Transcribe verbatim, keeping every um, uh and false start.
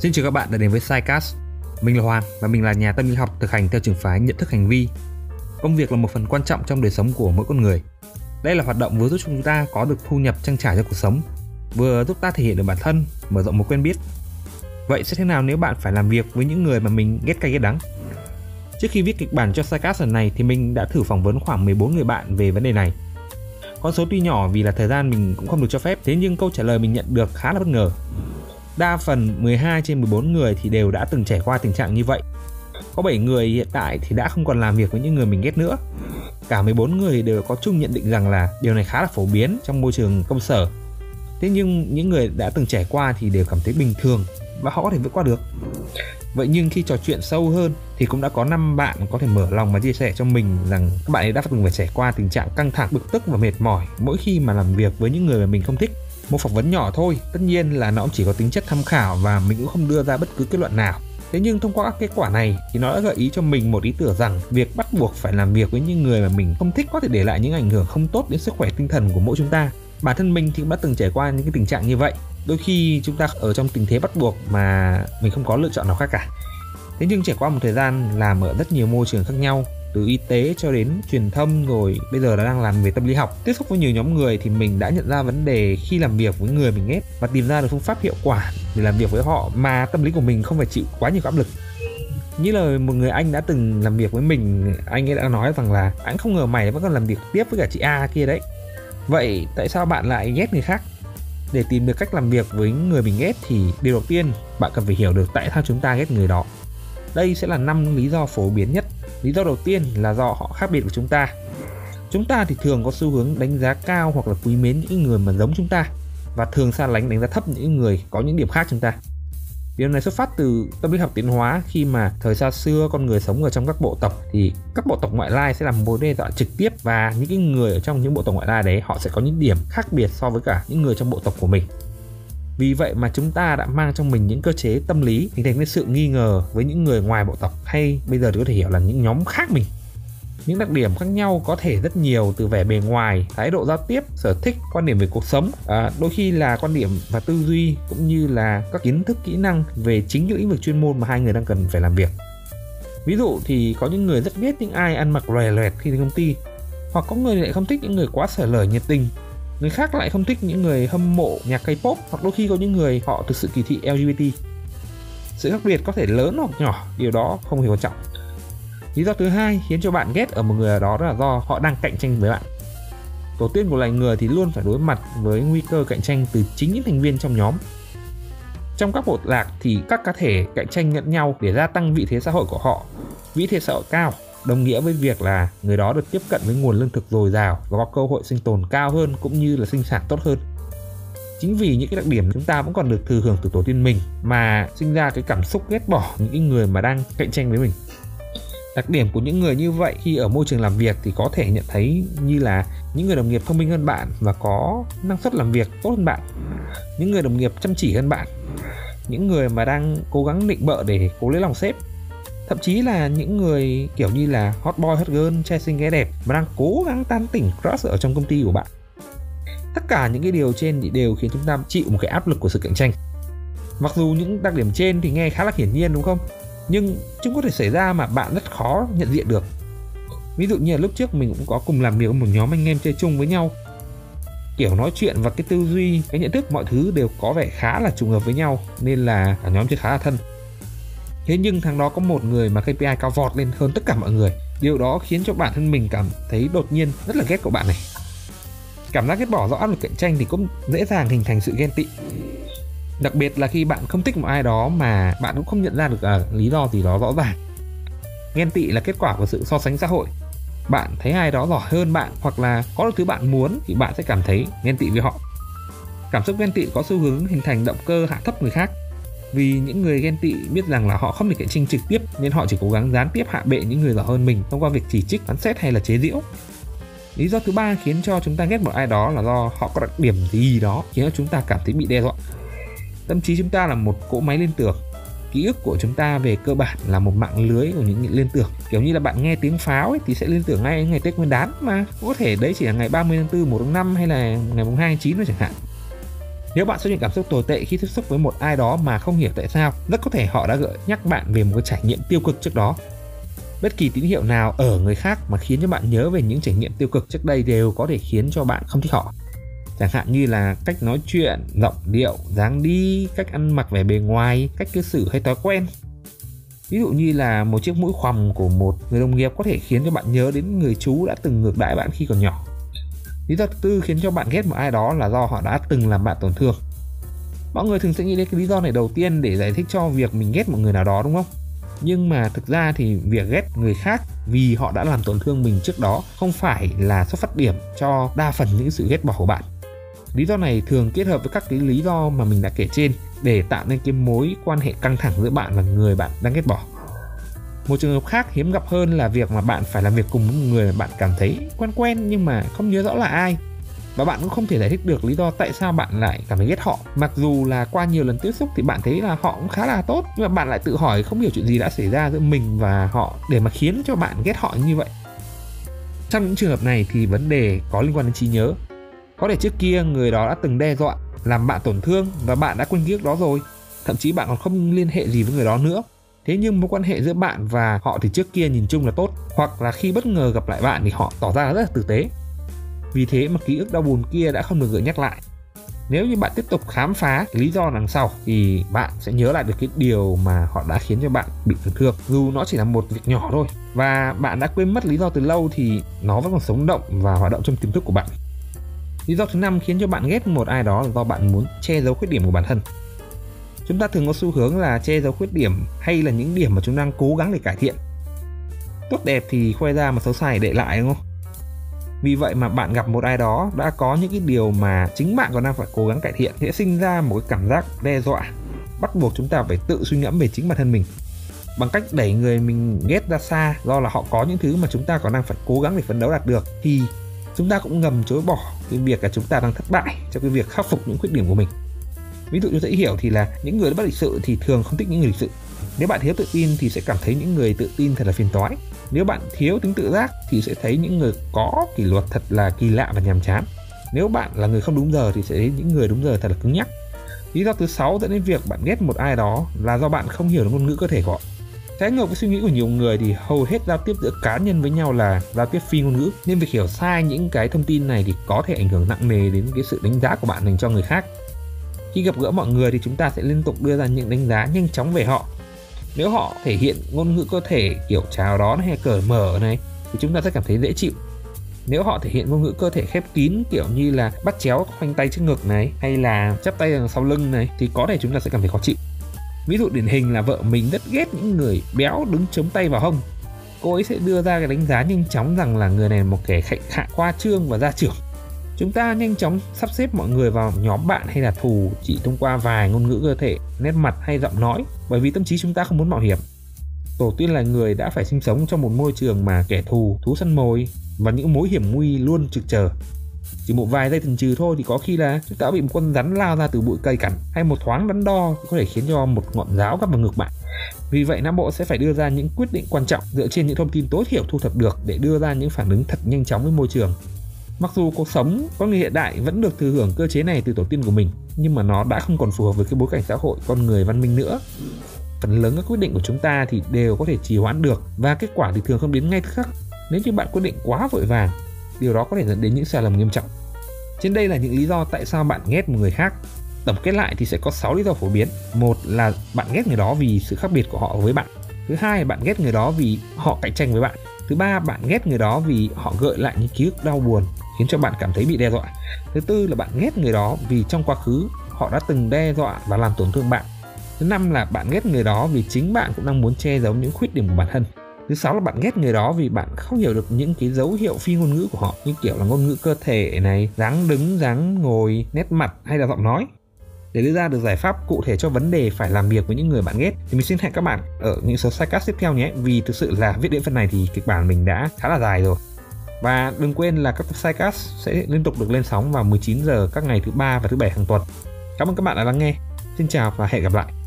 Xin chào các bạn đã đến với Psycast. Mình là Hoàng và mình là nhà tâm lý học thực hành theo trường phái nhận thức hành vi. Công việc là một phần quan trọng trong đời sống của mỗi con người. Đây là hoạt động vừa giúp chúng ta có được thu nhập trang trải cho cuộc sống, vừa giúp ta thể hiện được bản thân, mở rộng mối quen biết. Vậy sẽ thế nào nếu bạn phải làm việc với những người mà mình ghét cay ghét đắng? Trước khi viết kịch bản cho Psycast lần này thì mình đã thử phỏng vấn khoảng mười bốn người bạn về vấn đề này. Con số tuy nhỏ vì là thời gian mình cũng không được cho phép, thế nhưng câu trả lời mình nhận được khá là bất ngờ. Đa phần mười hai trên mười bốn người thì đều đã từng trải qua tình trạng như vậy. Có bảy người hiện tại thì đã không còn làm việc với những người mình ghét nữa. Cả mười bốn người đều có chung nhận định rằng là điều này khá là phổ biến trong môi trường công sở. Thế nhưng những người đã từng trải qua thì đều cảm thấy bình thường và họ có thể vượt qua được. Vậy nhưng khi trò chuyện sâu hơn thì cũng đã có năm bạn có thể mở lòng và chia sẻ cho mình rằng các bạn ấy đã từng phải trải qua tình trạng căng thẳng, bực tức và mệt mỏi mỗi khi mà làm việc với những người mà mình không thích. Một phỏng vấn nhỏ thôi, tất nhiên là nó cũng chỉ có tính chất tham khảo và mình cũng không đưa ra bất cứ kết luận nào. Thế nhưng thông qua các kết quả này thì nó đã gợi ý cho mình một ý tưởng rằng việc bắt buộc phải làm việc với những người mà mình không thích có thể để lại những ảnh hưởng không tốt đến sức khỏe tinh thần của mỗi chúng ta. Bản thân mình thì cũng đã từng trải qua những cái tình trạng như vậy. Đôi khi chúng ta ở trong tình thế bắt buộc mà mình không có lựa chọn nào khác cả. Thế nhưng trải qua một thời gian làm ở rất nhiều môi trường khác nhau, từ y tế cho đến truyền thông, rồi bây giờ đã đang làm về tâm lý học, tiếp xúc với nhiều nhóm người thì mình đã nhận ra vấn đề khi làm việc với người mình ghét và tìm ra được phương pháp hiệu quả để làm việc với họ mà tâm lý của mình không phải chịu quá nhiều áp lực. Như là một người anh đã từng làm việc với mình, anh ấy đã nói rằng là anh không ngờ mày vẫn còn làm việc tiếp với cả chị A kia đấy. Vậy tại sao bạn lại ghét người khác? Để tìm được cách làm việc với người mình ghét thì điều đầu tiên bạn cần phải hiểu được tại sao chúng ta ghét người đó. Đây sẽ là năm lý do phổ biến nhất. Lý do đầu tiên là do họ khác biệt với chúng ta. Chúng ta thì thường có xu hướng đánh giá cao hoặc là quý mến những người mà giống chúng ta và thường xa lánh đánh giá thấp những người có những điểm khác chúng ta. Điều này xuất phát từ tâm lý học tiến hóa khi mà thời xa xưa con người sống ở trong các bộ tộc thì các bộ tộc ngoại lai sẽ là mối đe dọa trực tiếp và những cái người ở trong những bộ tộc ngoại lai đấy họ sẽ có những điểm khác biệt so với cả những người trong bộ tộc của mình. Vì vậy mà chúng ta đã mang trong mình những cơ chế tâm lý hình thành nên sự nghi ngờ với những người ngoài bộ tộc hay bây giờ thì có thể hiểu là những nhóm khác mình. Những đặc điểm khác nhau có thể rất nhiều từ vẻ bề ngoài, thái độ giao tiếp, sở thích, quan điểm về cuộc sống, à, đôi khi là quan điểm và tư duy cũng như là các kiến thức kỹ năng về chính những lĩnh vực chuyên môn mà hai người đang cần phải làm việc. Ví dụ thì có những người rất biết những ai ăn mặc lòe loẹt khi đến công ty, hoặc có người lại không thích những người quá sở lời nhiệt tình. Người khác lại không thích những người hâm mộ nhạc K-pop hoặc đôi khi có những người họ thực sự kỳ thị L G B T. Sự khác biệt có thể lớn hoặc nhỏ, điều đó không hề quan trọng. Lý do thứ hai khiến cho bạn ghét ở một người đó là do họ đang cạnh tranh với bạn. Tổ tiên của loài người thì luôn phải đối mặt với nguy cơ cạnh tranh từ chính những thành viên trong nhóm. Trong các bộ lạc thì các cá thể cạnh tranh lẫn nhau để gia tăng vị thế xã hội của họ. Vị thế xã hội cao đồng nghĩa với việc là người đó được tiếp cận với nguồn lương thực dồi dào và có cơ hội sinh tồn cao hơn cũng như là sinh sản tốt hơn. Chính vì những cái đặc điểm chúng ta vẫn còn được thừa hưởng từ tổ tiên mình mà sinh ra cái cảm xúc ghét bỏ những người mà đang cạnh tranh với mình. Đặc điểm của những người như vậy khi ở môi trường làm việc thì có thể nhận thấy như là những người đồng nghiệp thông minh hơn bạn và có năng suất làm việc tốt hơn bạn, những người đồng nghiệp chăm chỉ hơn bạn, những người mà đang cố gắng nịnh bợ để cố lấy lòng sếp, thậm chí là những người kiểu như là hot boy, hot girl, trai xinh gái đẹp mà đang cố gắng tán tỉnh crush ở trong công ty của bạn. Tất cả những cái điều trên thì đều khiến chúng ta chịu một cái áp lực của sự cạnh tranh. Mặc dù những đặc điểm trên thì nghe khá là hiển nhiên đúng không? Nhưng chúng có thể xảy ra mà bạn rất khó nhận diện được. Ví dụ như là lúc trước mình cũng có cùng làm việc với một nhóm anh em chơi chung với nhau. Kiểu nói chuyện và cái tư duy, cái nhận thức mọi thứ đều có vẻ khá là trùng hợp với nhau nên là cả nhóm chơi khá là thân. Thế nhưng tháng đó có một người mà K P I cao vọt lên hơn tất cả mọi người. Điều đó khiến cho bản thân mình cảm thấy đột nhiên rất là ghét cậu bạn này. Cảm giác ghét bỏ do áp lực cạnh tranh thì cũng dễ dàng hình thành sự ghen tị. Đặc biệt là khi bạn không thích một ai đó mà bạn cũng không nhận ra được à, lý do gì đó rõ ràng. Ghen tị là kết quả của sự so sánh xã hội. Bạn thấy ai đó giỏi hơn bạn hoặc là có được thứ bạn muốn thì bạn sẽ cảm thấy ghen tị với họ. Cảm xúc ghen tị có xu hướng hình thành động cơ hạ thấp người khác. Vì những người ghen tị biết rằng là họ không thể cạnh tranh trực tiếp nên họ chỉ cố gắng gián tiếp hạ bệ những người giỏi hơn mình thông qua việc chỉ trích, phán xét hay là chế giễu. Lý do thứ ba khiến cho chúng ta ghét một ai đó là do họ có đặc điểm gì đó khiến cho chúng ta cảm thấy bị đe dọa. Tâm trí chúng ta là một cỗ máy liên tưởng. Ký ức của chúng ta về cơ bản là một mạng lưới của những liên tưởng. Kiểu như là bạn nghe tiếng pháo ấy, thì sẽ liên tưởng ngay ngày Tết Nguyên Đán mà. Có thể đấy chỉ là ngày ba mươi tháng tư, một tháng năm hay là ngày hai tháng chín thôi chẳng hạn. Nếu bạn xuất hiện cảm xúc tồi tệ khi tiếp xúc với một ai đó mà không hiểu tại sao, rất có thể họ đã gợi nhắc bạn về một cái trải nghiệm tiêu cực trước đó. Bất kỳ tín hiệu nào ở người khác mà khiến cho bạn nhớ về những trải nghiệm tiêu cực trước đây đều có thể khiến cho bạn không thích họ. Chẳng hạn như là cách nói chuyện, giọng điệu, dáng đi, cách ăn mặc vẻ bề ngoài, cách cư xử hay thói quen. Ví dụ như là một chiếc mũi khoằm của một người đồng nghiệp có thể khiến cho bạn nhớ đến người chú đã từng ngược đãi bạn khi còn nhỏ. Lý do thứ tư khiến cho bạn ghét một ai đó là do họ đã từng làm bạn tổn thương. Mọi người thường sẽ nghĩ đến cái lý do này đầu tiên để giải thích cho việc mình ghét một người nào đó, đúng không? Nhưng mà thực ra thì việc ghét người khác vì họ đã làm tổn thương mình trước đó không phải là xuất phát điểm cho đa phần những sự ghét bỏ của bạn. Lý do này thường kết hợp với các cái lý do mà mình đã kể trên để tạo nên cái mối quan hệ căng thẳng giữa bạn và người bạn đang ghét bỏ. Một trường hợp khác hiếm gặp hơn là việc mà bạn phải làm việc cùng một người mà bạn cảm thấy quen quen nhưng mà không nhớ rõ là ai. Và bạn cũng không thể giải thích được lý do tại sao bạn lại cảm thấy ghét họ. Mặc dù là qua nhiều lần tiếp xúc thì bạn thấy là họ cũng khá là tốt, nhưng mà bạn lại tự hỏi không hiểu chuyện gì đã xảy ra giữa mình và họ để mà khiến cho bạn ghét họ như vậy. Trong những trường hợp này thì vấn đề có liên quan đến trí nhớ. Có thể trước kia người đó đã từng đe dọa, làm bạn tổn thương và bạn đã quên ký ức đó rồi. Thậm chí bạn còn không liên hệ gì với người đó nữa. Thế nhưng mối quan hệ giữa bạn và họ thì trước kia nhìn chung là tốt, hoặc là khi bất ngờ gặp lại bạn thì họ tỏ ra rất là tử tế. Vì thế mà ký ức đau buồn kia đã không được gợi nhắc lại. Nếu như bạn tiếp tục khám phá cái lý do đằng sau thì bạn sẽ nhớ lại được cái điều mà họ đã khiến cho bạn bị tổn thương, dù nó chỉ là một việc nhỏ thôi. Và bạn đã quên mất lý do từ lâu thì nó vẫn còn sống động và hoạt động trong tiềm thức của bạn. Lý do thứ năm khiến cho bạn ghét một ai đó là do bạn muốn che giấu khuyết điểm của bản thân. Chúng ta thường có xu hướng là che giấu khuyết điểm hay là những điểm mà chúng đang cố gắng để cải thiện. Tốt đẹp thì khoe ra mà xấu xài để lại, đúng không? Vì vậy mà bạn gặp một ai đó đã có những cái điều mà chính bạn còn đang phải cố gắng cải thiện sẽ sinh ra một cái cảm giác đe dọa, bắt buộc chúng ta phải tự suy ngẫm về chính bản thân mình bằng cách đẩy người mình ghét ra xa. Do là họ có những thứ mà chúng ta còn đang phải cố gắng để phấn đấu đạt được thì chúng ta cũng ngầm chối bỏ cái việc là chúng ta đang thất bại trong cái việc khắc phục những khuyết điểm của mình. Ví dụ chúng ta hiểu thì là những người bất lịch sự thì thường không thích những người lịch sự. Nếu bạn thiếu tự tin thì sẽ cảm thấy những người tự tin thật là phiền toái. Nếu bạn thiếu tính tự giác thì sẽ thấy những người có kỷ luật thật là kỳ lạ và nhàm chán. Nếu bạn là người không đúng giờ thì sẽ thấy những người đúng giờ thật là cứng nhắc. Lý do thứ sáu dẫn đến việc bạn ghét một ai đó là do bạn không hiểu được ngôn ngữ cơ thể của họ. Trái ngược với suy nghĩ của nhiều người thì hầu hết giao tiếp giữa cá nhân với nhau là giao tiếp phi ngôn ngữ, nên việc hiểu sai những cái thông tin này thì có thể ảnh hưởng nặng nề đến cái sự đánh giá của bạn dành cho người khác. Khi gặp gỡ mọi người thì chúng ta sẽ liên tục đưa ra những đánh giá nhanh chóng về họ. Nếu họ thể hiện ngôn ngữ cơ thể kiểu chào đón hay cởi mở này thì chúng ta sẽ cảm thấy dễ chịu. Nếu họ thể hiện ngôn ngữ cơ thể khép kín kiểu như là bắt chéo khoanh tay trước ngực này hay là chắp tay đằng sau lưng này thì có thể chúng ta sẽ cảm thấy khó chịu. Ví dụ điển hình là vợ mình rất ghét những người béo đứng chống tay vào hông. Cô ấy sẽ đưa ra cái đánh giá nhanh chóng rằng là người này một kẻ khạnh khạng, khoa trương và gia trưởng. Chúng ta nhanh chóng sắp xếp mọi người vào nhóm bạn hay là thù chỉ thông qua vài ngôn ngữ cơ thể, nét mặt hay giọng nói, bởi vì tâm trí chúng ta không muốn mạo hiểm. Tổ tiên là người đã phải sinh sống trong một môi trường mà kẻ thù, thú săn mồi và những mối hiểm nguy luôn trực chờ. Chỉ một vài giây thần trừ thôi thì có khi là chúng ta bị một con rắn lao ra từ bụi cây cắn, hay một thoáng đắn đo có thể khiến cho một ngọn giáo gắp vào ngực bạn. Vì vậy não bộ sẽ phải đưa ra những quyết định quan trọng dựa trên những thông tin tối thiểu thu thập được để đưa ra những phản ứng thật nhanh chóng với môi trường. Mặc dù cuộc sống con người hiện đại vẫn được thừa hưởng cơ chế này từ tổ tiên của mình, nhưng mà nó đã không còn phù hợp với cái bối cảnh xã hội con người văn minh nữa. Phần lớn các quyết định của chúng ta thì đều có thể trì hoãn được và kết quả thì thường không đến ngay tức khắc nếu như bạn quyết định quá vội vàng. Điều đó có thể dẫn đến những sai lầm nghiêm trọng. Trên đây là những lý do tại sao bạn ghét một người khác. Tổng kết lại thì sẽ có sáu lý do phổ biến. Một là bạn ghét người đó vì sự khác biệt của họ với bạn. Thứ hai, bạn ghét người đó vì họ cạnh tranh với bạn. Thứ ba, bạn ghét người đó vì họ gợi lại những ký ức đau buồn khiến cho bạn cảm thấy bị đe dọa. Thứ tư là bạn ghét người đó vì trong quá khứ họ đã từng đe dọa và làm tổn thương bạn. Thứ năm là bạn ghét người đó vì chính bạn cũng đang muốn che giấu những khuyết điểm của bản thân. Thứ sáu là bạn ghét người đó vì bạn không hiểu được những cái dấu hiệu phi ngôn ngữ của họ, như kiểu là ngôn ngữ cơ thể này, dáng đứng, dáng ngồi, nét mặt hay là giọng nói. Để đưa ra được giải pháp cụ thể cho vấn đề phải làm việc với những người bạn ghét thì mình xin hẹn các bạn ở những số Psycast tiếp theo nhé, vì thực sự là viết đến phần này thì kịch bản mình đã khá là dài rồi. Và đừng quên là các Psycast sẽ liên tục được lên sóng vào mười chín giờ các ngày thứ ba và thứ bảy hàng tuần. Cảm ơn các bạn đã lắng nghe. Xin chào và hẹn gặp lại.